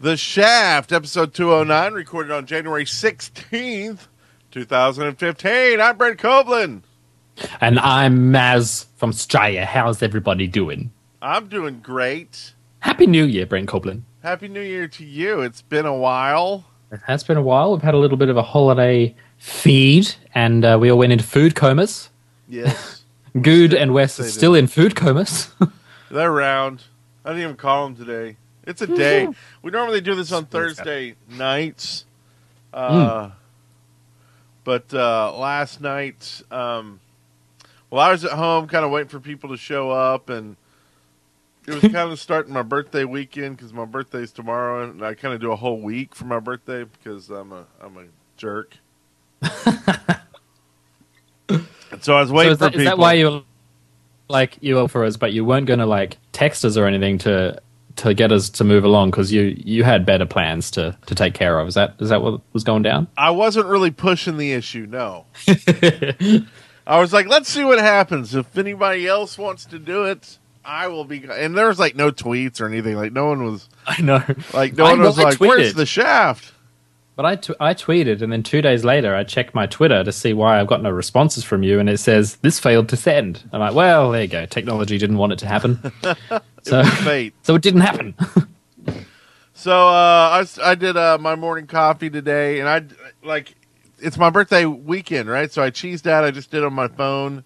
The Shaft, episode 209, recorded on January 16th, 2015. I'm Brent Coblin. And I'm Maz from Australia. How's everybody doing? I'm doing great. Happy New Year, Brent Coblin. Happy New Year to you. It's been a while. It has been a while. We've had a little bit of a holiday feed, and we all went into food comas. Yes. Good and Wes are still in food comas. They're around. I didn't even call them today. It's a day. We normally do this on Thursday nights. But last night, well, I was at home kind of waiting for people to show up, and it was kind of starting my birthday weekend because my birthday's tomorrow, and I kind of do a whole week for my birthday because I'm a jerk. So I was waiting for people. Is that why you were for us, but you weren't going to like text us or anything to get us to move along because you had better plans to take care of? Is that what was going down? I wasn't really pushing the issue. No, I was like, let's see what happens. If anybody else wants to do it, I will be. And there was like no tweets or anything. Like no one was. I know. Like no one was like, where's the Shaft? But I tweeted, and then 2 days later, I checked my Twitter to see why I've got no responses from you, and it says, this failed to send. I'm like, well, there you go. Technology didn't want it to happen. So it didn't happen. So I did my morning coffee today, and it's my birthday weekend, right? So I cheesed out. I just did it on my phone.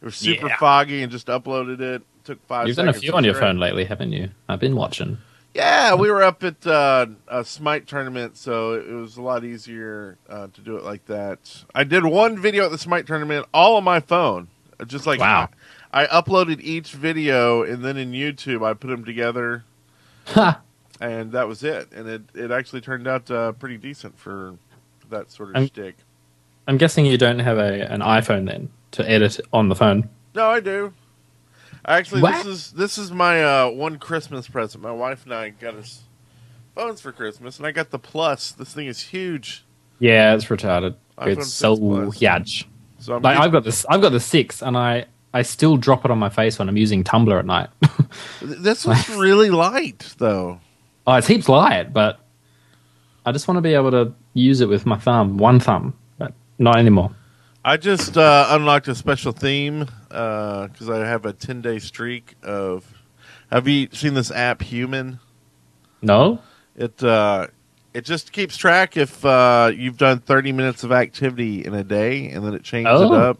It was super foggy and just uploaded it. It took 5 seconds. You've done a few on your phone lately, haven't you? I've been watching. Yeah, we were up at a Smite Tournament, so it was a lot easier to do it like that. I did one video at the Smite Tournament, all on my phone. Just like, wow. I uploaded each video, and then in YouTube, I put them together, and that was it. And it actually turned out pretty decent for that sort of shtick. I'm guessing you don't have an iPhone, then, to edit on the phone. No, I do. Actually, this is my one Christmas present. My wife and I got us phones for Christmas, and I got the Plus. This thing is huge. Yeah, it's retarded. It's so huge. So I've got the 6, and I still drop it on my face when I'm using Tumblr at night. This one's really light, though. Oh, it's heaps light, but I just want to be able to use it with my thumb, one thumb, but not anymore. I just unlocked a special theme because I have a 10-day streak of. Have you seen this app, Human? No. It just keeps track if you've done 30 minutes of activity in a day, and then it changes it up.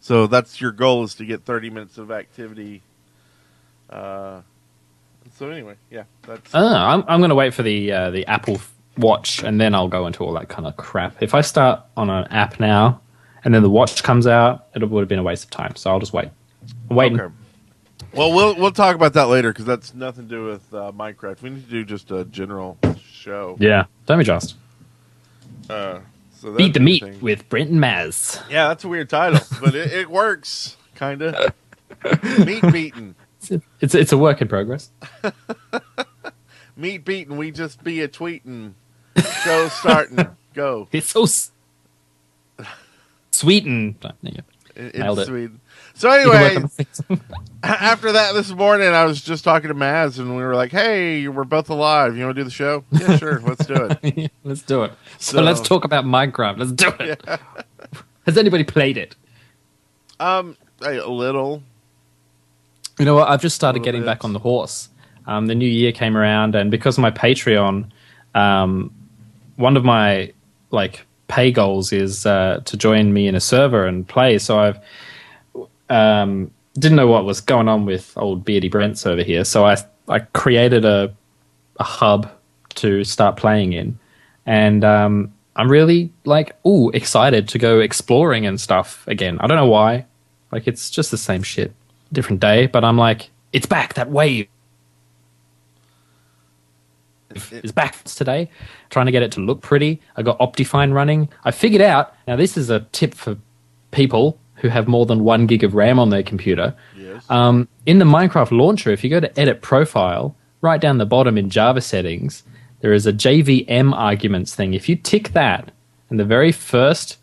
So that's your goal, is to get 30 minutes of activity. So anyway, yeah. That's. I'm going to wait for the Apple Watch, and then I'll go into all that kind of crap. If I start on an app now, and then the watch comes out, it would have been a waste of time. So I'll just wait. I'm waiting. Okay. Well, we'll talk about that later because that's nothing to do with Minecraft. We need to do just a general show. Yeah, don't be just. So Beat the Meat with Brent and Maz. Yeah, that's a weird title, but it works, kind of. Meat beaten. It's a work in progress. Meat beaten. We just be a tweeting. Show starting. Go. It's so. Sweden. Nailed it. Sweden. So anyway, after that this morning, I was just talking to Maz, and we were like, hey, we're both alive. You want to do the show? Yeah, sure. Let's do it. Yeah, let's do it. So let's talk about Minecraft. Let's do it. Yeah. Has anybody played it? A little. You know what? I've just started getting back on the horse. The new year came around, and because of my Patreon, one of my, pay goals is to join me in a server and play. So I've didn't know what was going on with old Beardy Brent's over here. So I created a hub to start playing in, and I'm really excited to go exploring and stuff again. I don't know why. It's just the same shit, different day. But I'm like, it's back, that wave. is backwards today, trying to get it to look pretty. I got Optifine running. I figured out, now this is a tip for people who have more than 1 gig of RAM on their computer. Yes. In the Minecraft launcher, if you go to edit profile, right down the bottom in Java settings, there is a JVM arguments thing. If you tick that, and the very first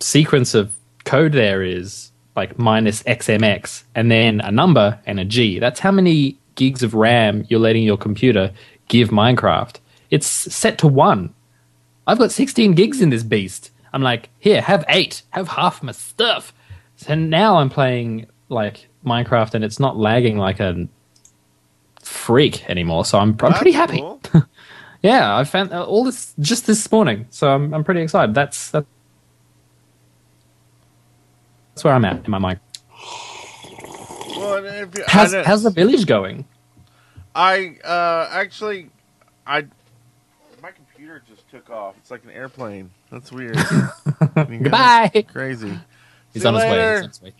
sequence of code there is like minus XMX, and then a number and a G. That's how many gigs of RAM you're letting your computer give Minecraft. It's set to 1. I've got 16 gigs in this beast. I'm like, here, have 8. Have half my stuff. So now I'm playing like Minecraft, and it's not lagging like a freak anymore. So I'm pretty happy. Cool. Yeah, I found all this just this morning. So I'm pretty excited. That's where I'm at in my mind. Well, how's the village going? My computer just took off. It's like an airplane. That's weird. I mean, goodbye. Crazy. He's on his way.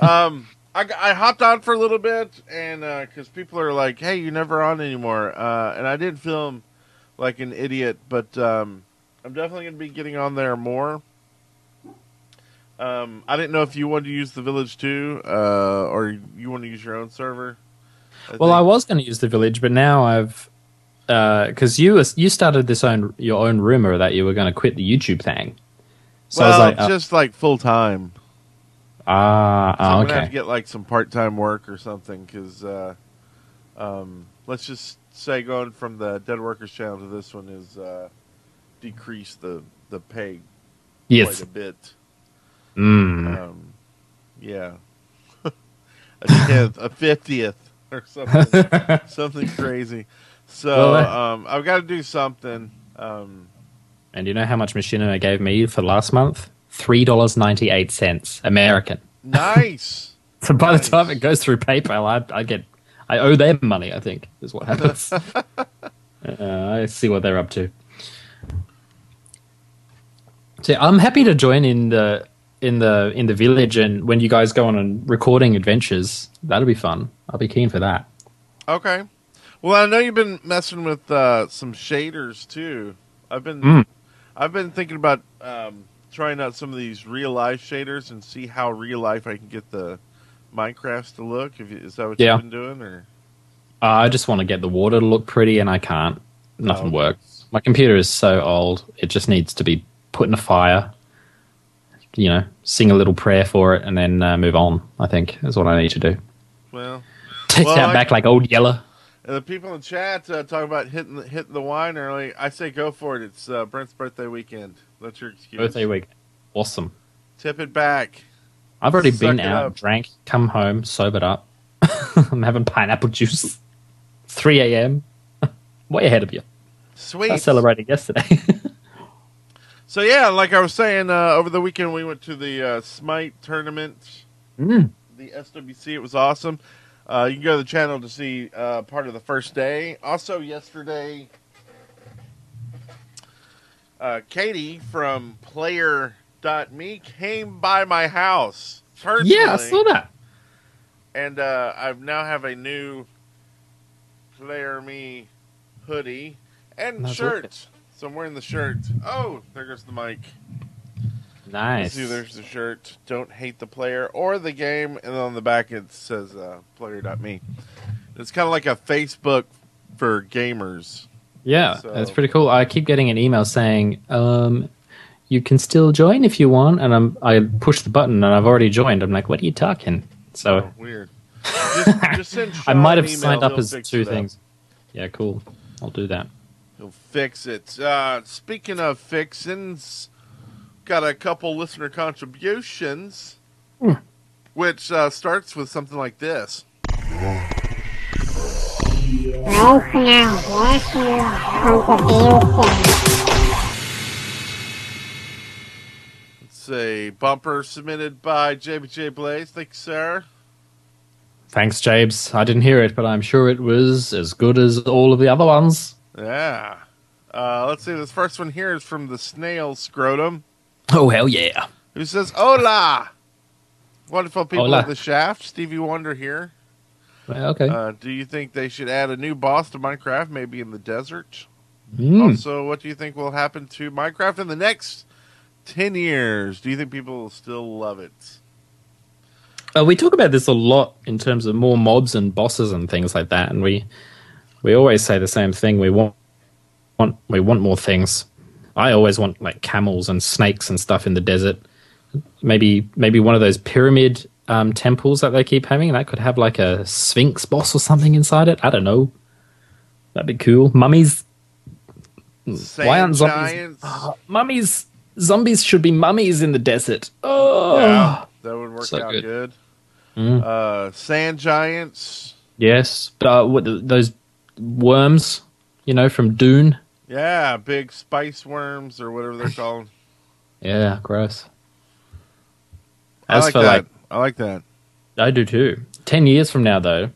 I hopped on for a little bit, and because people are like, "Hey, you're never on anymore," and I did film like an idiot, but I'm definitely gonna be getting on there more. I didn't know if you wanted to use the village too, or you want to use your own server. I was going to use the village, but now I've because you started your own rumor that you were going to quit the YouTube thing. So I was like, just like full time. So I'm going to have to get like some part time work or something, because let's just say going from the Dead Workers channel to this one is decreased the pay quite a bit. Yeah, a 50th or something, something crazy. So I've got to do something. And you know how much Machinima gave me for last month? $3.98 American. Nice. So by the time it goes through PayPal, I owe them money. I think is what happens. I see what they're up to. So I'm happy to join in the village, and when you guys go on and recording adventures, that'll be fun. I'll be keen for that. Okay. Well, I know you've been messing with some shaders too. I've been thinking about trying out some of these real life shaders and see how real life I can get the Minecrafts to look. Is that what you've been doing? Or I just want to get the water to look pretty, and I can't. Nothing works. My computer is so old; it just needs to be put in a fire. You know, sing a little prayer for it, and then move on, I think, is what I need to do. Well, takes out back like Old Yeller. The people in chat talk about hitting the wine early. I say go for it. It's Brent's birthday weekend. That's your excuse. Birthday week. Awesome. Tip it back. I've already been out, drank, come home, sobered up. I'm having pineapple juice. 3 a.m. Way ahead of you. Sweet. I celebrated yesterday. So, yeah, like I was saying, over the weekend we went to the Smite Tournament, the SWC. It was awesome. You can go to the channel to see part of the first day. Also, yesterday, Katie from Player.me came by my house personally. Yeah, I saw that. And I now have a new Player.me hoodie and shirt. So I'm wearing the shirt. Oh, there goes the mic. Nice. See, there's the shirt. Don't hate the player or the game. And on the back it says player.me. It's kind of like a Facebook for gamers. Yeah, that's pretty cool. I keep getting an email saying, you can still join if you want. And I push the button and I've already joined. I'm like, what are you talking? So weird. Just send Sean I might have signed up as two things. Yeah, cool. I'll do that. He'll fix it. Speaking of fixings, got a couple listener contributions, which starts with something like this. It's a bumper submitted by JBJ Blaze. Thanks, sir. Thanks, Jabes. I didn't hear it, but I'm sure it was as good as all of the other ones. Yeah. Let's see. This first one here is from the Snail Scrotum. Oh, hell yeah. Who says, hola. Wonderful people of the Shaft. Stevie Wonder here. Okay. Do you think they should add a new boss to Minecraft, maybe in the desert? Also, what do you think will happen to Minecraft in the next 10 years? Do you think people will still love it? We talk about this a lot in terms of more mobs and bosses and things like that, and we always say the same thing. We want more things. I always want like camels and snakes and stuff in the desert. Maybe one of those pyramid temples that they keep having, that could have like a Sphinx boss or something inside it. I don't know. That'd be cool. Mummies. Same. Why aren't zombies? Oh, mummies. Zombies should be mummies in the desert. Oh, yeah, that would work out good. Sand giants. Yes, but those worms, you know, from Dune. Yeah, big spice worms or whatever they're called. Yeah, gross. I like that. I do too. 10 years from now, though,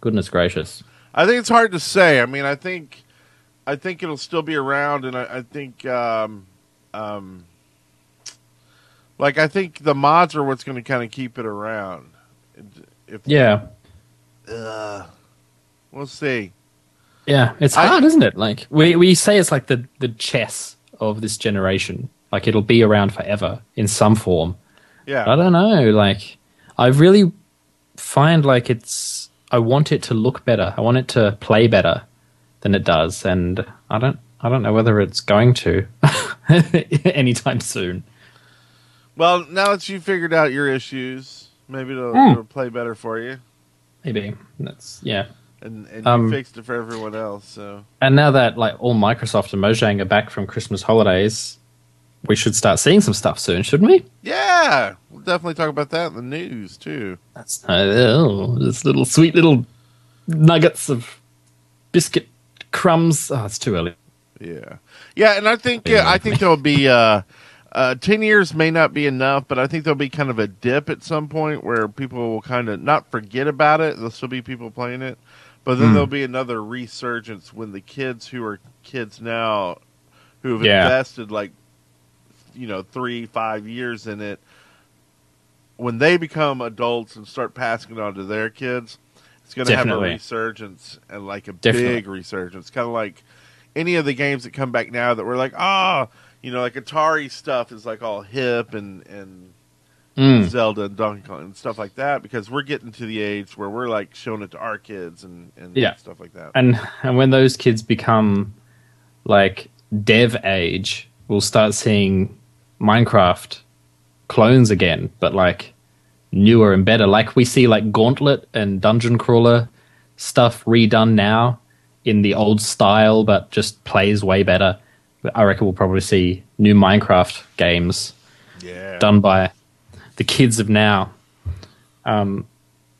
goodness gracious. I think it's hard to say. I mean, I think it'll still be around, and I think the mods are what's going to kind of keep it around. We'll see. Yeah, it's hard, isn't it? Like we say, it's like the chess of this generation. Like it'll be around forever in some form. Yeah, I don't know. Like I really find like it's. I want it to look better. I want it to play better than it does, and I don't know whether it's going to anytime soon. Well, now that you've figured out your issues, maybe it'll play better for you. Maybe And you fixed it for everyone else. So, and now that like all Microsoft and Mojang are back from Christmas holidays, we should start seeing some stuff soon, shouldn't we? Yeah, we'll definitely talk about that in the news too. That's just little sweet little nuggets of biscuit crumbs. Oh, it's too early. Yeah, and I think there'll be 10 years may not be enough, but I think there'll be kind of a dip at some point where people will kind of not forget about it. There'll still be people playing it. But then there'll be another resurgence when the kids who are kids now who have invested 3-5 years in it, when they become adults and start passing it on to their kids, it's going to have a resurgence and like a big resurgence. Kind of like any of the games that come back now that we're like, like Atari stuff is like all hip and Zelda and Donkey Kong and stuff like that, because we're getting to the age where we're like showing it to our kids and stuff like that. And when those kids become like dev age, we'll start seeing Minecraft clones again, but like newer and better. Like we see like Gauntlet and Dungeon Crawler stuff redone now in the old style, but just plays way better. I reckon we'll probably see new Minecraft games done by the kids of now. And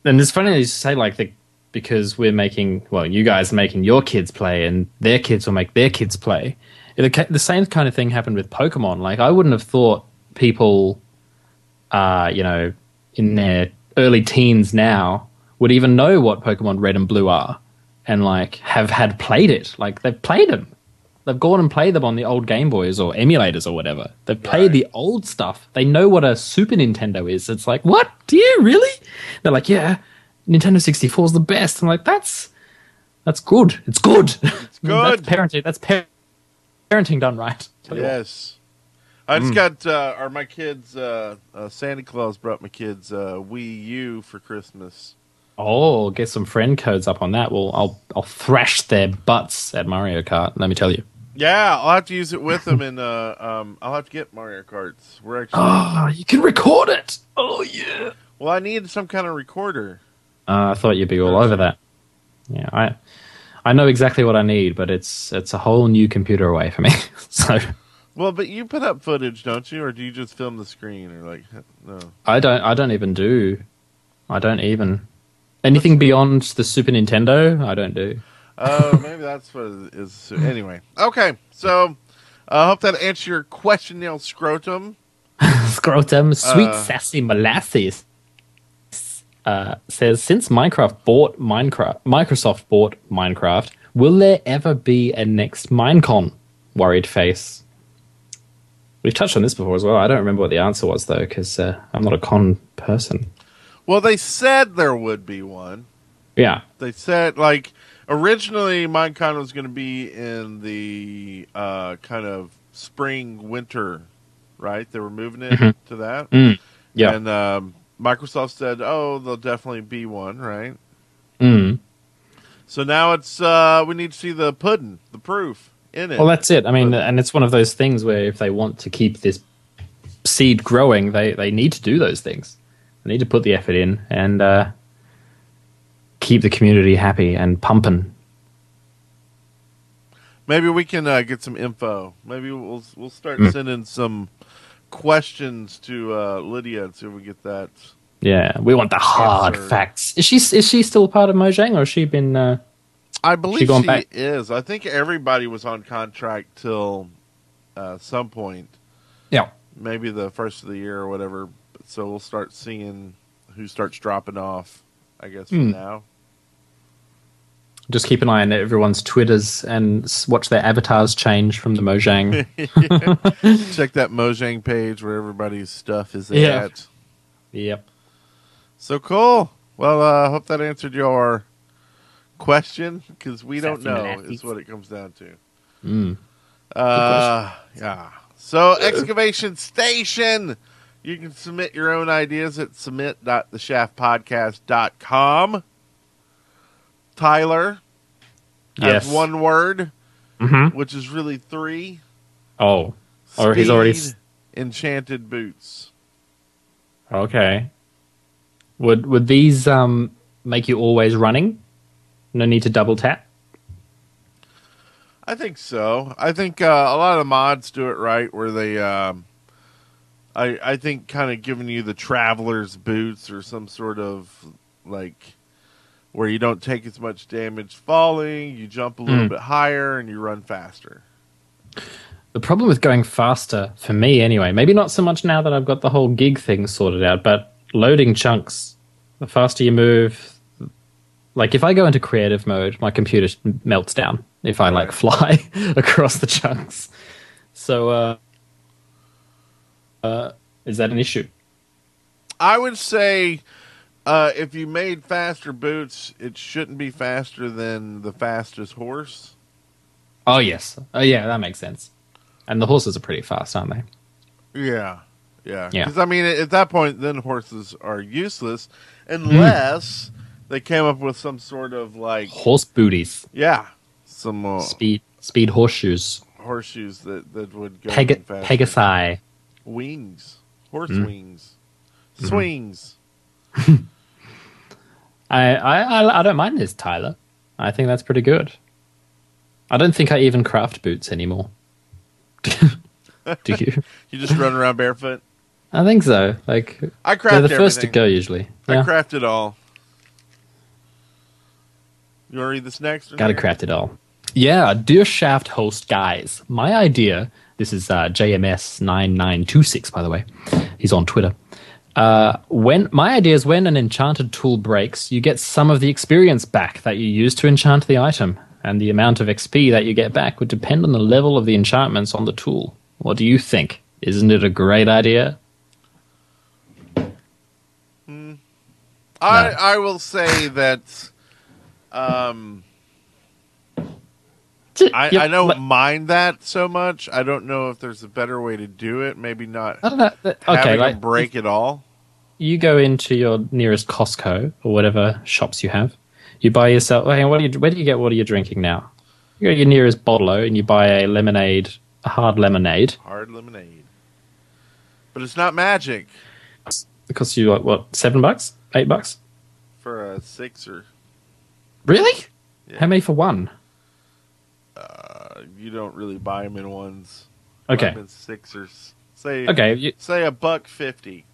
it's funny to say because we're making, well, you guys are making your kids play and their kids will make their kids play. The same kind of thing happened with Pokemon. Like I wouldn't have thought people, in their early teens now would even know what Pokemon Red and Blue are and like have had played it. Like they've played them. They've gone and played them on the old Game Boys or emulators or whatever. They've played the old stuff. They know what a Super Nintendo is. It's like, what? Do you really? They're like, yeah, Nintendo 64 is the best. I'm like, that's good. It's good. It's good. That's parenting done right. Yes. I just got my kids, Santa Claus brought my kids Wii U for Christmas. Oh, get some friend codes up on that. Well, I'll thrash their butts at Mario Kart, let me tell you. Yeah, I'll have to use it with them, and I'll have to get Mario Karts. We're actually. Oh, you can record it! Oh, yeah! Well, I need some kind of recorder. I thought you'd be all over that. Yeah, I know exactly what I need, but it's a whole new computer away for me. So. Well, but you put up footage, don't you? Or do you just film the screen? Or like, no. I don't even. Anything beyond the Super Nintendo, I don't do. Oh, maybe that's what it is. Anyway, okay. So, I hope that answers your question, Neil Scrotum. Scrotum, sweet sassy molasses, says, since Microsoft bought Minecraft, will there ever be a next Minecon? Worried face. We've touched on this before as well. I don't remember what the answer was, though, because I'm not a con person. Well, they said there would be one. Yeah. They said, like, originally Minecon was going to be in the kind of spring, winter, right? They were moving it to that. Mm. Yeah. And Microsoft said, oh, there'll definitely be one, right? Mm. So now it's, we need to see the pudding, the proof in it. Well, that's it. I mean, and it's one of those things where if they want to keep this seed growing, they need to do those things. They need to put the effort in and keep the community happy and pumping. Maybe we can get some info. Maybe we'll start sending some questions to Lydia and see if we get that. Yeah, we want the hard facts. Is she still part of Mojang, or has she been? I believe she is. I think everybody was on contract till some point. Yeah, maybe the first of the year or whatever. So we'll start seeing who starts dropping off, I guess, from now. Just keep an eye on everyone's Twitters and watch their avatars change from the Mojang. Check that Mojang page where everybody's stuff is at. Yep. So cool. Well, I hope that answered your question, because we don't know is what it comes down to. Mm. Yeah. So, Excavation Station. You can submit your own ideas at submit.theshaftpodcast.com. Tyler, has one word, which is really three. Oh, or he's already enchanted boots. Okay. Would these make you always running? No need to double tap. I think so. I think a lot of mods do it right, where they. I think kind of giving you the traveler's boots or some sort of, like, where you don't take as much damage falling, you jump a little bit higher, and you run faster. The problem with going faster, for me anyway, maybe not so much now that I've got the whole gig thing sorted out, but loading chunks, the faster you move. Like, if I go into creative mode, my computer melts down if I, like, fly across the chunks. So, is that an issue? I would say if you made faster boots, it shouldn't be faster than the fastest horse. Oh, yes. Oh, yeah, that makes sense. And the horses are pretty fast, aren't they? Yeah. Yeah. Because, I mean, at that point, then horses are useless unless they came up with some sort of, like... horse booties. Yeah. Some... speed horseshoes. Horseshoes that would go faster. Pegasi. Wings. Horse wings. Swings. I don't mind this, Tyler. I think that's pretty good. I don't think I even craft boots anymore. Do you? You just run around barefoot? I think so. Like, I craft everything. They're the first to go, usually. Yeah. I craft it all. You want to read this next? Gotta craft it all. Yeah, dear Shaft host guys, my idea... This is JMS9926, by the way. He's on Twitter. My idea is when an enchanted tool breaks, you get some of the experience back that you used to enchant the item, and the amount of XP that you get back would depend on the level of the enchantments on the tool. What do you think? Isn't it a great idea? I will say that... I don't mind that so much. I don't know if there's a better way to do it. Maybe not having like, break it all. You go into your nearest Costco or whatever shops you have. You buy yourself... Hey, where do you get water you're drinking now? You go to your nearest bottle-o and you buy a hard lemonade. Hard lemonade. But it's not magic. It costs you, like, what, $7? $8? For a sixer. Really? Yeah. How many for one? You don't really buy them in ones. Okay. Buy them in sixers. Say $1.50.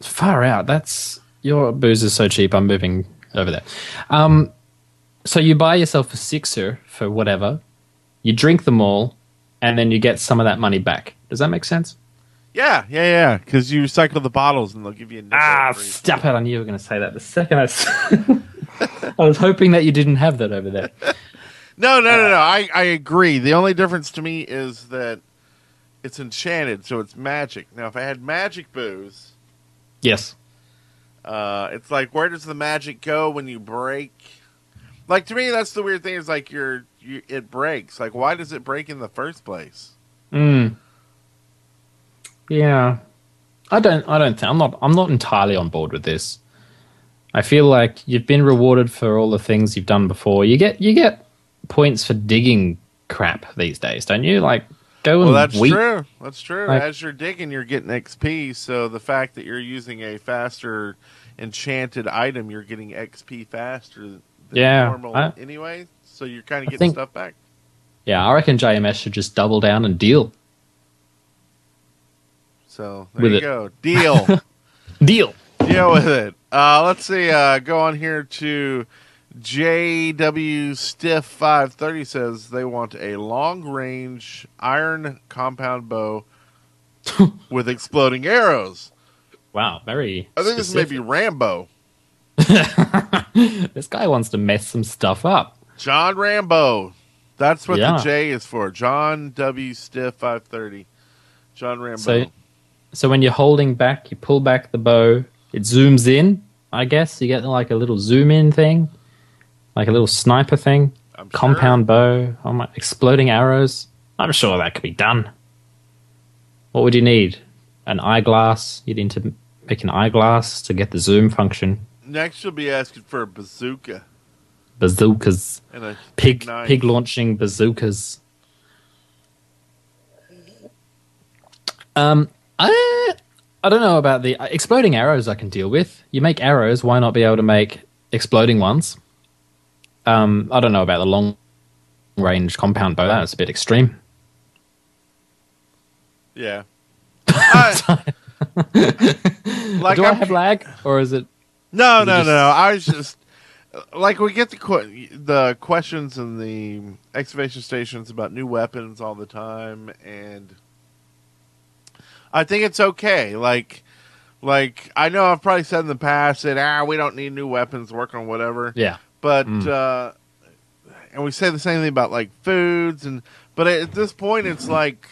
Far out. That's your booze is so cheap. I'm moving over there. So you buy yourself a sixer for whatever. You drink them all, and then you get some of that money back. Does that make sense? Yeah. Because you recycle the bottles, and they'll give you a nickel. Stop it! I knew you were going to say that the second I was hoping that you didn't have that over there. No. I agree. The only difference to me is that it's enchanted, so it's magic. Now, if I had magic booze... Yes. It's like, where does the magic go when you break? Like, to me, that's the weird thing, is like it breaks. Like, why does it break in the first place? Mm. Yeah. I'm not entirely on board with this. I feel like you've been rewarded for all the things you've done before. You get points for digging crap these days, don't you? Like, go and That's true. Like, as you're digging, you're getting XP, so the fact that you're using a faster enchanted item, you're getting XP faster than normal anyway, so you're kind of getting stuff back. Yeah, I reckon JMS should just double down and deal. So there you go. Deal. Deal. Deal with it. Let's see. Go on here to JW Stiff 530 says they want a long-range iron compound bow with exploding arrows. Wow, very specific. I think this may be Rambo. This guy wants to mess some stuff up. John Rambo. That's what the J is for. John W Stiff 530. John Rambo. So when you're holding back, you pull back the bow. It zooms in, I guess. You get like a little zoom in thing, like a little sniper thing. Compound bow. Oh my! Exploding arrows. I'm sure that could be done. What would you need? An eyeglass. You'd need to make an eyeglass to get the zoom function. Next, you'll be asking for a bazooka. Bazookas. And a pig launching bazookas. I don't know about the exploding arrows. I can deal with. You make arrows. Why not be able to make exploding ones? I don't know about the long range compound bow. That's a bit extreme. Yeah. Like, do I have lag, or is it? No. I was just like, we get the questions in the excavation stations about new weapons all the time, and I think it's okay. Like I know I've probably said in the past that we don't need new weapons, work on whatever. Yeah. But and we say the same thing about like foods, but at this point it's like,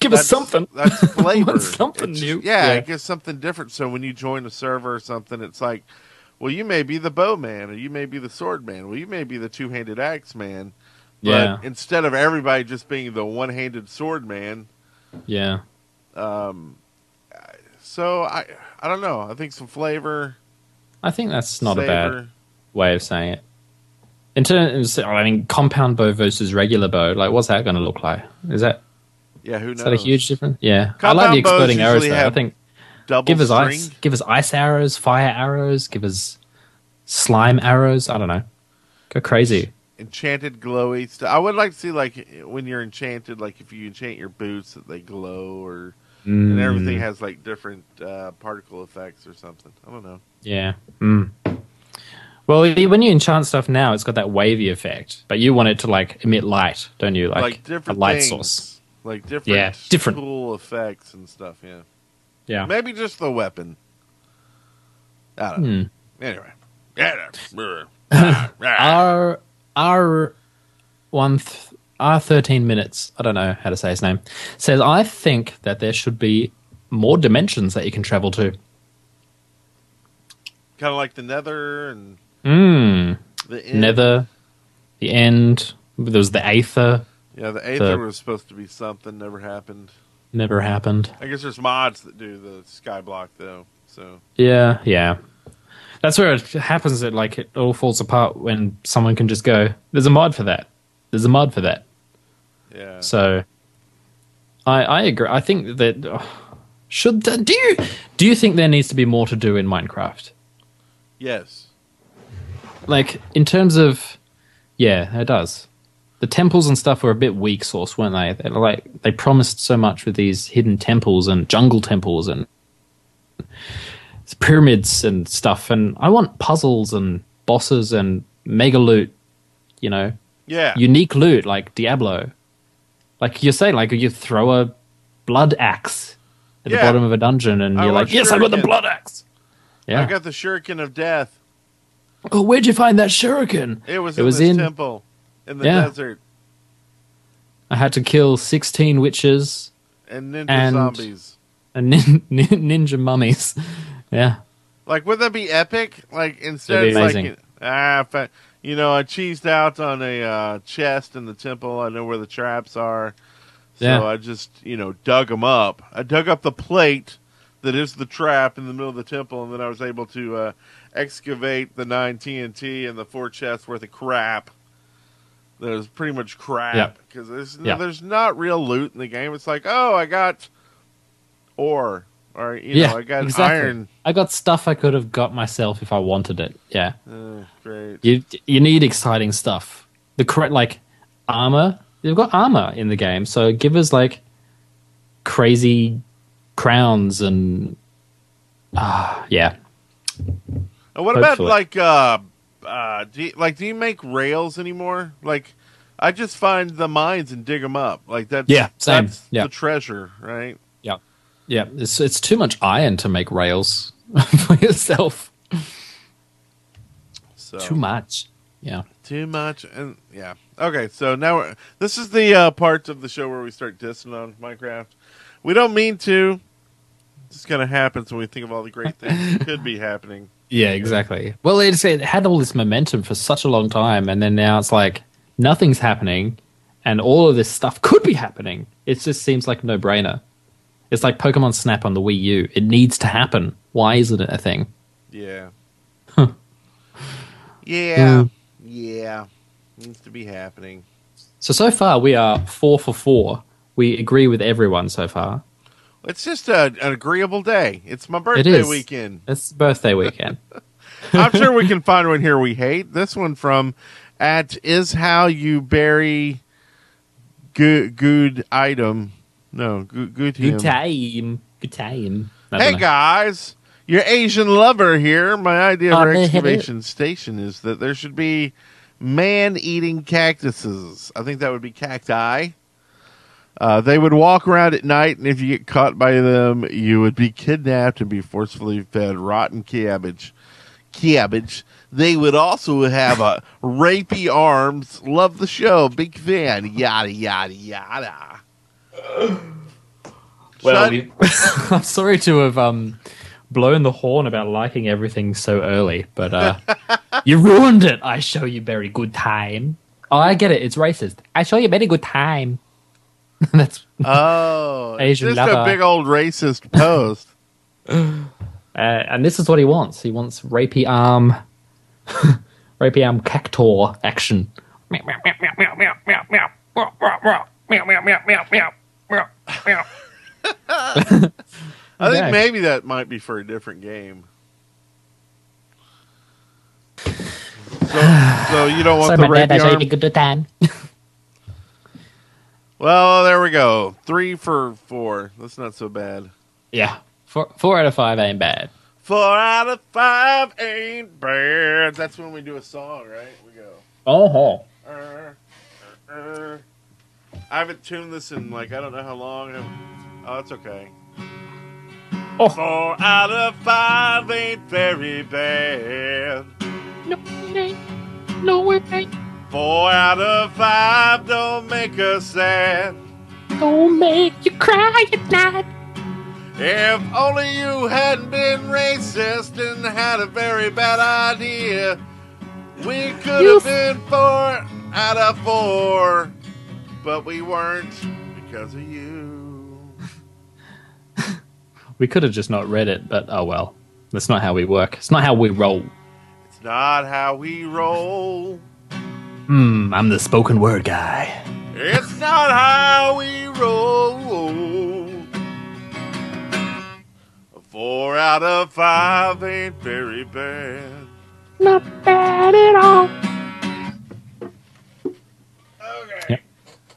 give us something. That's flavor. Something new. It gives something different. So when you join a server or something, it's like, well, you may be the bow man, or you may be the sword man, well, you may be the two-handed axe man. But instead of everybody just being the one-handed sword man. Yeah. So I don't know. I think some flavor. I think that's not a bad way of saying it. In terms, I mean, compound bow versus regular bow. Like, what's that going to look like? Is that? Yeah, who knows? Is that a huge difference? Yeah. Compound I like the exploding arrows, though. I think give us ice arrows, fire arrows, give us slime arrows. I don't know. Go crazy. Enchanted glowy stuff. I would like to see, like, when you're enchanted, like, if you enchant your boots, that they glow, or and everything has, like, different particle effects or something. I don't know. Yeah. Mm. Well, when you enchant stuff now, it's got that wavy effect, but you want it to, like, emit light, don't you? Like different a light things. Source. Like different cool effects and stuff, yeah. Maybe just the weapon. I don't know. Anyway. Our 13 minutes, I don't know how to say his name, says, I think that there should be more dimensions that you can travel to. Kind of like the nether and the end. Nether, the end. There was the aether. Yeah, the Aether was supposed to be something. Never happened. I guess there's mods that do the skyblock, though. So yeah. That's where it happens that, like, it all falls apart when someone can just go, there's a mod for that. Yeah. So I agree. I think that do you think there needs to be more to do in Minecraft? Yes. Like, in terms of... Yeah, it does. The temples and stuff were a bit weak source, weren't they? They like they promised so much with these hidden temples and jungle temples and pyramids and stuff. And I want puzzles and bosses and mega loot, you know? Yeah. Unique loot like Diablo. Like you're saying, like you throw a blood axe at the bottom of a dungeon and you're like, yes, I got the blood axe. Yeah. I got the shuriken of death. Oh, where'd you find that shuriken? It was in this temple. In the desert. I had to kill 16 witches. And ninja zombies. And ninja mummies. Yeah. Like, would that be epic? Like, instead of like, you know, I cheesed out on a chest in the temple. I know where the traps are. So I just, you know, dug them up. I dug up the plate that is the trap in the middle of the temple, and then I was able to excavate the 9 TNT and the 4 chests worth of crap. That was pretty much crap. Because there's not real loot in the game. It's like, oh, I got ore. Or, you know, I got iron. I got stuff I could have got myself if I wanted it. Yeah. Great. You need exciting stuff. The correct, like, armor. They've got armor in the game. So give us, like, crazy crowns and... And what about, like, do you make rails anymore? Like, I just find the mines and dig them up. Like, that's the treasure, right? Yeah, it's too much iron to make rails for yourself. So, too much. Yeah. Too much. And yeah. Okay, so now this is the part of the show where we start dissing on Minecraft. We don't mean to. It just kind of happens when we think of all the great things that could be happening. Yeah, exactly. Well, it had all this momentum for such a long time, and then now it's like nothing's happening, and all of this stuff could be happening. It just seems like a no-brainer. It's like Pokemon Snap on the Wii U. It needs to happen. Why isn't it a thing? Yeah. Yeah. It needs to be happening. So far, we are 4 for 4. We agree with everyone so far. It's just an agreeable day. It's my birthday weekend. It's birthday weekend. I'm sure we can find one here we hate. This one from @IsHowYouBuryGoodItem. No, good time. Hey, guys, your Asian lover here. My idea for excavation station is that there should be man-eating cactuses. I think that would be cacti. They would walk around at night, and if you get caught by them, you would be kidnapped and be forcefully fed rotten cabbage. They would also have rapey arms. Love the show. Big fan. Yada, yada, yada. Well, I'm sorry to have blown the horn about liking everything so early, but you ruined it. I show you very good time. Oh, I get it. It's racist. I show you very good time. That's Asian just lover. A big old racist post. And this is what he wants. He wants rapey arm cactor action. Meow meow meow meow meow meow meow meow meow meow meow meow. I think maybe that might be for a different game. So you don't want the rapey arm? Well, there we go. 3 for 4. That's not so bad. Yeah. 4 out of 5 ain't bad. 4 out of 5 ain't bad. That's when we do a song, right? We go. Oh. I haven't tuned this in, like, I don't know how long. Oh, that's okay. Oh. 4 out of 5 ain't very bad. No, it ain't. No, it ain't. 4 out of 5 don't make us sad. Don't make you cry at night. If only you hadn't been racist and had a very bad idea, we could have been 4 out of 4. But we weren't because of you. We could have just not read it, but oh well. That's not how we work. It's not how we roll. It's not how we roll. I'm the spoken word guy. It's not how we roll. 4 out of 5 ain't very bad. Not bad at all.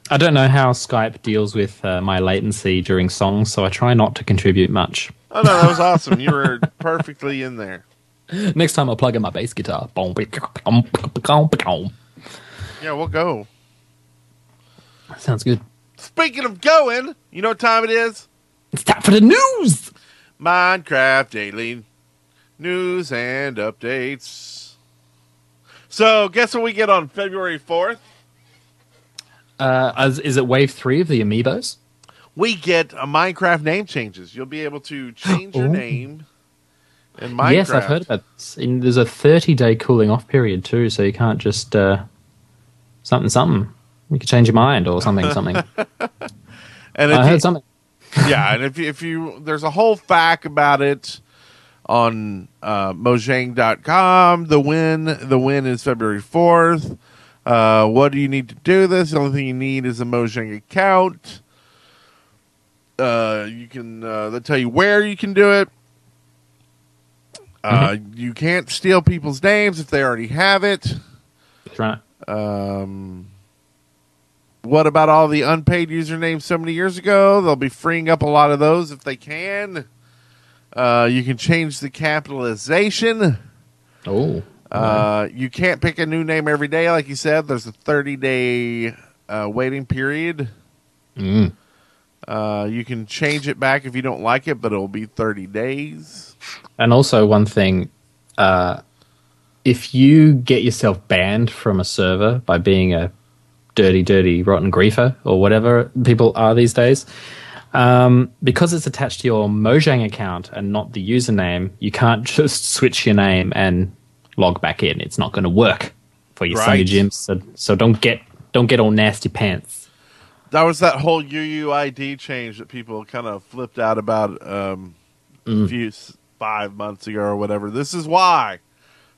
I don't know how Skype deals with my latency during songs, so I try not to contribute much. Oh, no, that was awesome. You were perfectly in there. Next time I'll plug in my bass guitar. Yeah, we'll go. Sounds good. Speaking of going, you know what time it is? It's time for the news! Minecraft Daily News and Updates. So, guess what we get on February 4th? Is it wave 3 of the Amiibos? We get Minecraft name changes. You'll be able to change your name in Minecraft. Yes, I've heard about this. And there's a 30-day cooling-off period, too, so you can't just... something. You could change your mind or something. And I heard something. Yeah, and if you... There's a whole fact about it on Mojang.com. The win is February 4th. What do you need to do this? The only thing you need is a Mojang account. You can they'll tell you where you can do it. You can't steal people's names if they already have it. That's right. What about all the unpaid usernames so many years ago? They'll be freeing up a lot of those if they can. You can change the capitalization. Oh. You can't pick a new name every day, like you said. There's a 30-day waiting period. Mm. You can change it back if you don't like it, but it'll be 30 days. And also one thing, if you get yourself banned from a server by being a dirty, dirty, rotten griefer or whatever people are these days, because it's attached to your Mojang account and not the username, you can't just switch your name and log back in. It's not going to work for your Sunday gyms. So don't get all nasty pants. That was that whole UUID change that people kind of flipped out about a few 5 months ago or whatever. This is why,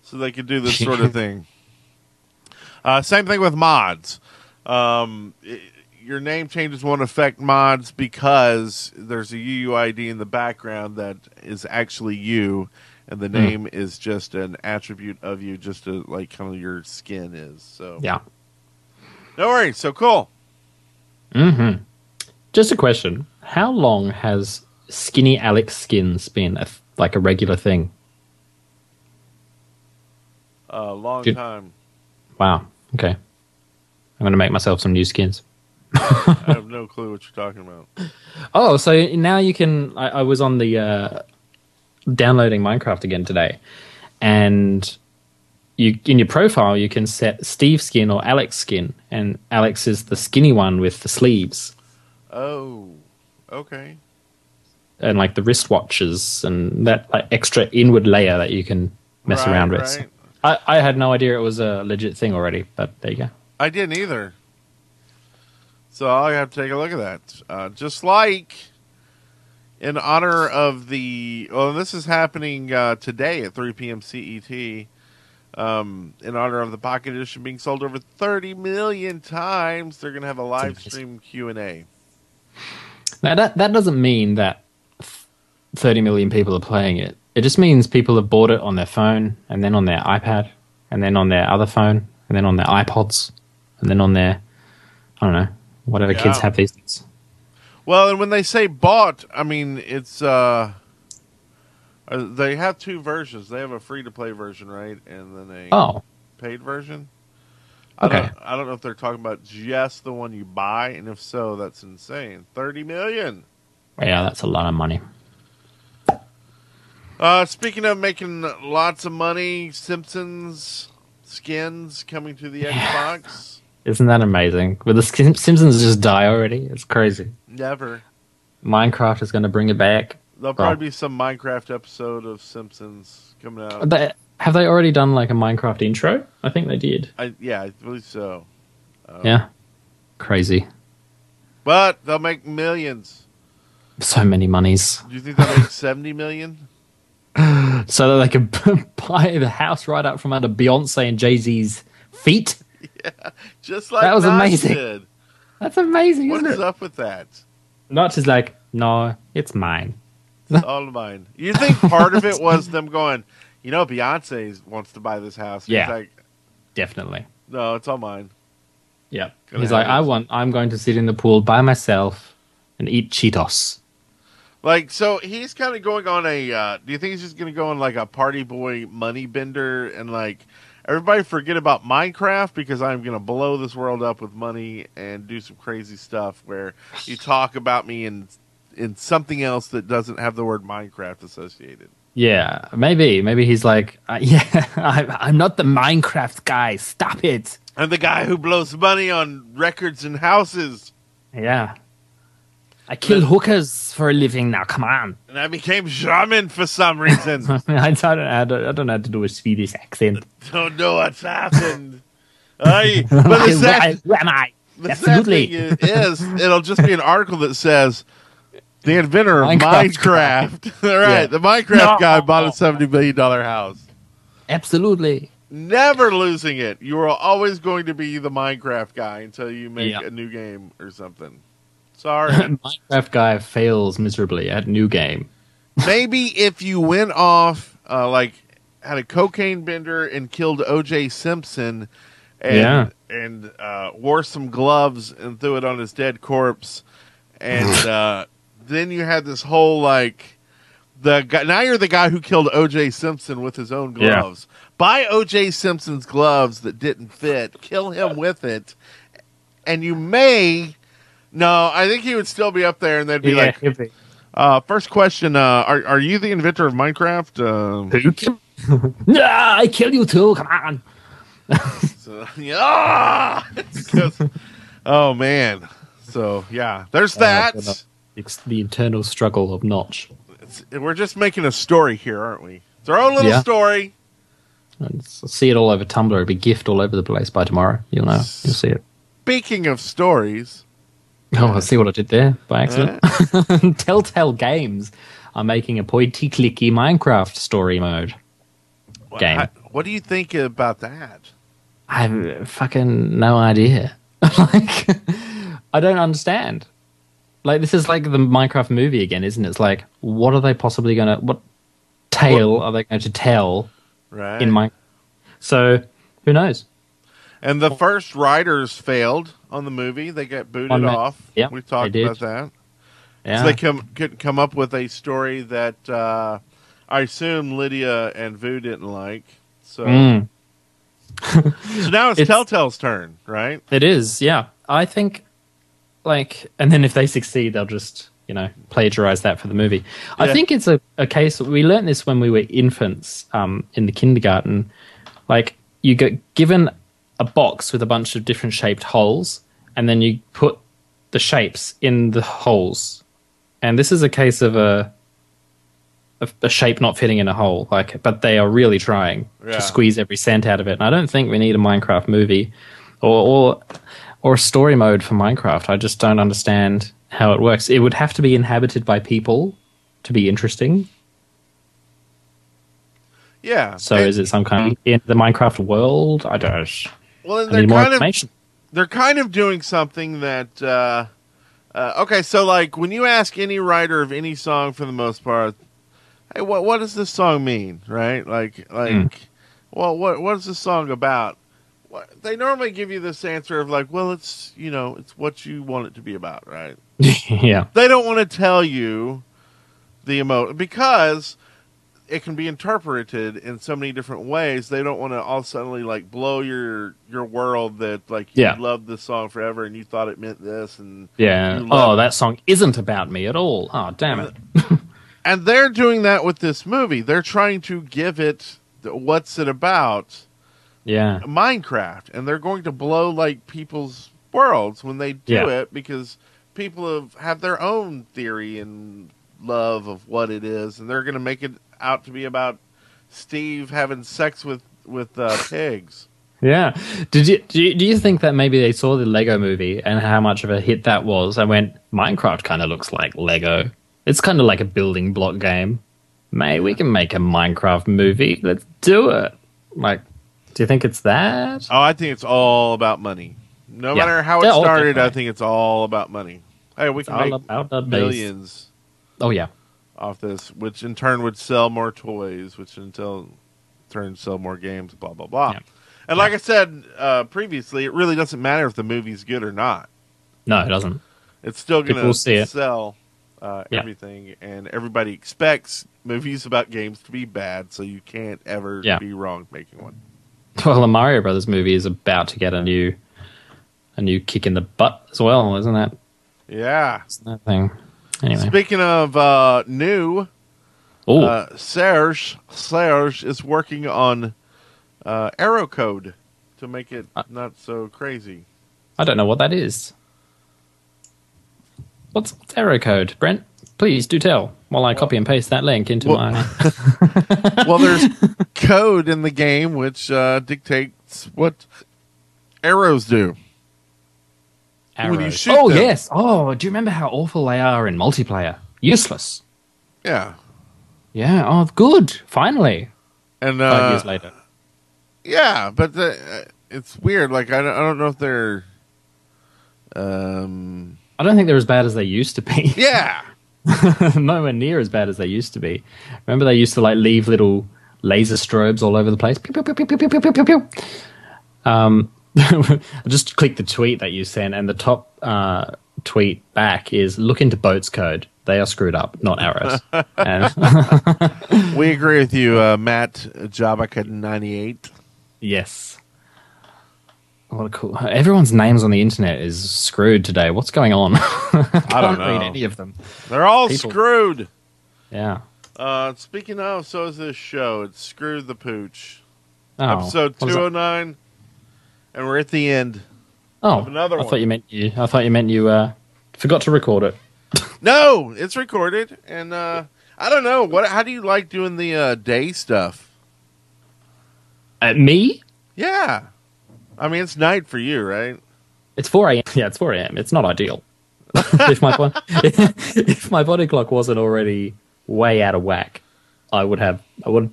so they could do this sort of thing. Same thing with mods. Your name changes won't affect mods because there's a UUID in the background that is actually you. And the name is just an attribute of you, just like kind of your skin is. So yeah, no worries. So cool. Mm-hmm. Just a question: how long has Skinny Alex Skins been like a regular thing? A long time. Wow. Okay. I'm going to make myself some new skins. I have no clue what you're talking about. Oh, so now you can. I was on the. Downloading Minecraft again today, and you in your profile you can set Steve skin or Alex skin, and Alex is the skinny one with the sleeves. Oh, okay. And like the wristwatches and that like extra inward layer that you can mess around with. Right. I had no idea it was a legit thing already, but there you go. I didn't either. So I'll have to take a look at that. Just like. In honor of the... Well, this is happening today at 3 p.m. CET. In honor of the Pocket Edition being sold over 30 million times, they're going to have a live stream Q&A. Now, that doesn't mean that 30 million people are playing it. It just means people have bought it on their phone, and then on their iPad, and then on their other phone, and then on their iPods, and then on their... I don't know, whatever kids have these days. Well, and when they say bought, I mean, it's, they have two versions. They have a free-to-play version, right? And then a paid version. Okay. I don't know if they're talking about just the one you buy, and if so, that's insane. 30 million. Yeah, that's a lot of money. Speaking of making lots of money, Simpsons skins coming to the Xbox. Isn't that amazing? Will the Simpsons just die already? It's crazy. Never. Minecraft is going to bring it back. There'll probably be some Minecraft episode of Simpsons coming out. Have they already done like a Minecraft intro? I think they did. I believe so. Yeah. Crazy. But they'll make millions. So many monies. Do you think they'll make 70 million? So that they can buy the house right up from under Beyonce and Jay-Z's feet? Yeah, just like that was Notch amazing. Did. That's amazing, isn't it? What is up with that? Notch is like, no, it's mine. It's all mine. You think part of it was them going, you know, Beyonce wants to buy this house. Yeah, like, definitely. No, it's all mine. Yeah, he's like, I'm going to sit in the pool by myself and eat Cheetos. Like, so he's kind of going on a. Do you think he's just going to go on like a party boy money bender and like? Everybody forget about Minecraft because I'm going to blow this world up with money and do some crazy stuff where you talk about me in something else that doesn't have the word Minecraft associated. Yeah, maybe he's like, I'm not the Minecraft guy. Stop it. I'm the guy who blows money on records and houses. Yeah. I kill hookers for a living now. Come on. And I became shaman for some reason. I don't know how to do a Swedish accent. I don't know what's happened. Where am I? The Absolutely. Sad thing is, it'll just be an article that says the inventor of Minecraft. All right, yeah. The Minecraft guy bought a $70 million house. Absolutely. Never losing it. You are always going to be the Minecraft guy until you make a new game or something. Sorry. Minecraft guy fails miserably at new game. Maybe if you went off, like, had a cocaine bender and killed O.J. Simpson and wore some gloves and threw it on his dead corpse. And then you had this whole, like, the guy, now you're the guy who killed O.J. Simpson with his own gloves. Yeah. Buy O.J. Simpson's gloves that didn't fit, kill him with it, and you may... No, I think he would still be up there, and they'd be like, first question, are you the inventor of Minecraft? No, I kill you too, come on. Oh, man. So, yeah, there's that. It's the internal struggle of Notch. We're just making a story here, aren't we? It's our own little story. I'll see it all over Tumblr. It'll be gift all over the place by tomorrow. You'll know. You'll see it. Speaking of stories... Oh, I see what I did there by accident. Telltale Games are making a pointy-clicky Minecraft story mode game. What do you think about that? I have fucking no idea. Like, I don't understand. Like, this is like the Minecraft movie again, isn't it? It's like, what are they possibly going to... What tale are they going to tell in Minecraft? So, who knows? And the first writers failed on the movie. They got booted off. Yep, we've talked about that. Yeah. So they couldn't come up with a story that I assume Lydia and Vu didn't like. So, so now it's Telltale's turn, right? It is, yeah. I think, like, and then if they succeed, they'll just, you know, plagiarize that for the movie. Yeah. I think it's a case, we learned this when we were infants in the kindergarten. Like, you get given a box with a bunch of different shaped holes, and then you put the shapes in the holes. And this is a case of a shape not fitting in a hole, like, but they are really trying to squeeze every cent out of it. And I don't think we need a Minecraft movie or a story mode for Minecraft. I just don't understand how it works. It would have to be inhabited by people to be interesting. Yeah. So is it some kind of in the Minecraft world? I don't know. Well, they're kind of doing something that okay, so like when you ask any writer of any song for the most part, hey, what does this song mean, right? Like well, what is this song about? What, they normally give you this answer of like, well, it's, you know, it's what you want it to be about, right? Yeah. They don't want to tell you the emotion because it can be interpreted in so many different ways. They don't want to all suddenly like blow your world that like you loved this song forever and you thought it meant this and that song isn't about me at all. Oh, damn it. And they're doing that with this movie. They're trying to give it what's it about? Yeah. Minecraft, and they're going to blow like people's worlds when they do it because people have their own theory and love of what it is, and they're going to make it out to be about Steve having sex with pigs. Yeah. Do you think that maybe they saw the Lego movie and how much of a hit that was and went, Minecraft kind of looks like Lego. It's kind of like a building block game. May we can make a Minecraft movie. Let's do it. Like, do you think it's that? Oh, I think it's all about money. No matter how it started, I think it's all about money. Hey, we can make billions. Oh, yeah. Off this, which in turn would sell more toys, which in turn sell more games, blah, blah, blah. Yeah. And like I said previously, it really doesn't matter if the movie's good or not. No, it doesn't. It's still going to sell everything, and everybody expects movies about games to be bad, so you can't ever be wrong making one. Well, the Mario Brothers movie is about to get a new kick in the butt as well, isn't that? Yeah. Isn't that thing? Anyway. Speaking of new, Serge is working on arrow code to make it not so crazy. I don't know what that is. What's error code, Brent? Please do tell while I copy and paste that link into my... Well, there's code in the game which dictates what arrows do. Arrows. When you shoot them. Yes. Oh, do you remember how awful they are in multiplayer? Useless. Yeah. Yeah. Oh, good. Finally. And 5 years later. Yeah, but it's weird. Like, I don't know if they're... I don't think they're as bad as they used to be. Yeah. Nowhere near as bad as they used to be. Remember they used to like leave little laser strobes all over the place? Pew, pew, pew, pew, pew, pew, pew, pew, pew. I just clicked the tweet that you sent, and the top tweet back is, look into Boat's code. They are screwed up, not arrows. We agree with you, Matt Jabaka 98. Yes. What a cool... Everyone's names on the internet is screwed today. What's going on? I don't know. Read any of them. They're all screwed. Yeah. Speaking of, so is this show. It's Screw the Pooch. Oh, episode 209. And we're at the end. Oh, another one. I thought you meant you forgot to record it. No, it's recorded. And I don't know. How do you like doing the day stuff? Me? Yeah. I mean, it's night for you, right? It's 4 a.m. Yeah, it's 4 a.m. It's not ideal. If my body clock wasn't already way out of whack, I'd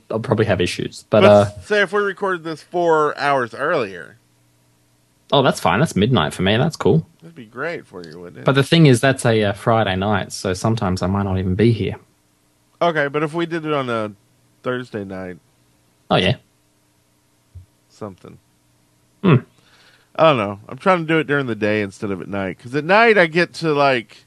probably have issues. But say if we recorded this 4 hours earlier. Oh, that's fine. That's midnight for me. That's cool. That'd be great for you, wouldn't it? But the thing is, that's a Friday night, so sometimes I might not even be here. Okay, but if we did it on a Thursday night. Oh, yeah. Something. Hmm. I don't know. I'm trying to do it during the day instead of at night. Because at night I get to, like,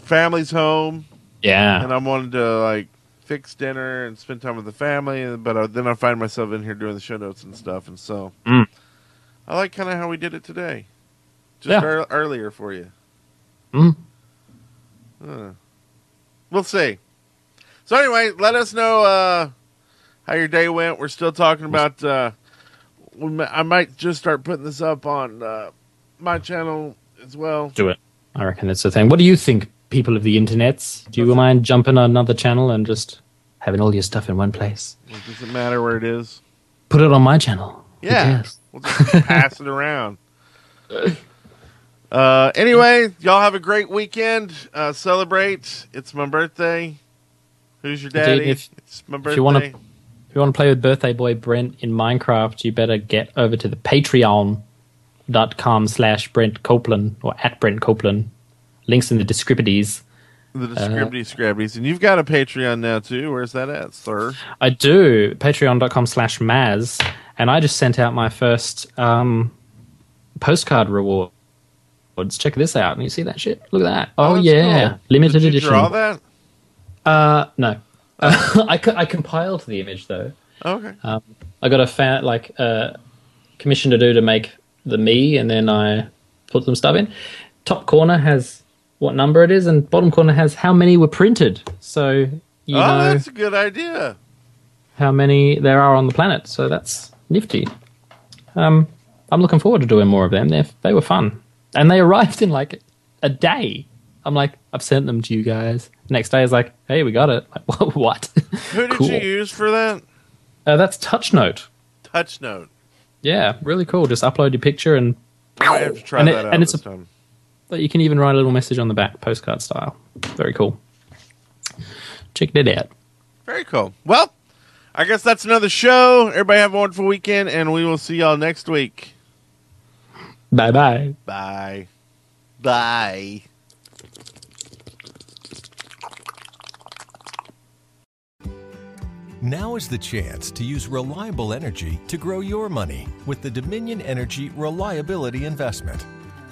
family's home. Yeah. And I'm wanting to, like, fix dinner and spend time with the family. But then I find myself in here doing the show notes and stuff. And so I like kind of how we did it today. Just earlier for you. Hmm. We'll see. So anyway, let us know how your day went. We're still talking about... I might just start putting this up on my channel as well. Do it. I reckon it's a thing. What do you think, people of the internets? Do you mind jumping on another channel and just having all your stuff in one place? It doesn't matter where it is. Put it on my channel. Yeah. We'll just pass it around. Anyway, y'all have a great weekend. Celebrate. It's my birthday. Who's your daddy? Indeed, it's my birthday. If you want to play with birthday boy Brent in Minecraft, you better get over to the Patreon.com/Brent Coblin or @Brent Coblin. Links in the descripties. The descripties. And you've got a Patreon now, too. Where's that at, sir? I do. Patreon.com/Maz. And I just sent out my first postcard reward. Let's check this out. Can you see that shit? Look at that. Oh, yeah. Cool. Limited edition. Did you draw that? No. I compiled the image though. Okay. I got a commission to do to make the me, and then I put some stuff in. Top corner has what number it is, and bottom corner has how many were printed. So you know that's a good idea. How many there are on the planet? So that's nifty. I'm looking forward to doing more of them. They were fun, and they arrived in like a day. I'm like, I've sent them to you guys. Next day, I was like, hey, we got it. Like, what? Who did you use for that? That's TouchNote. TouchNote. Yeah, really cool. Just upload your picture and... I have to try that out this time. But you can even write a little message on the back, postcard style. Very cool. Check it out. Very cool. Well, I guess that's another show. Everybody have a wonderful weekend, and we will see y'all next week. Bye-bye. Bye. Bye. Now is the chance to use reliable energy to grow your money with the Dominion Energy Reliability Investment.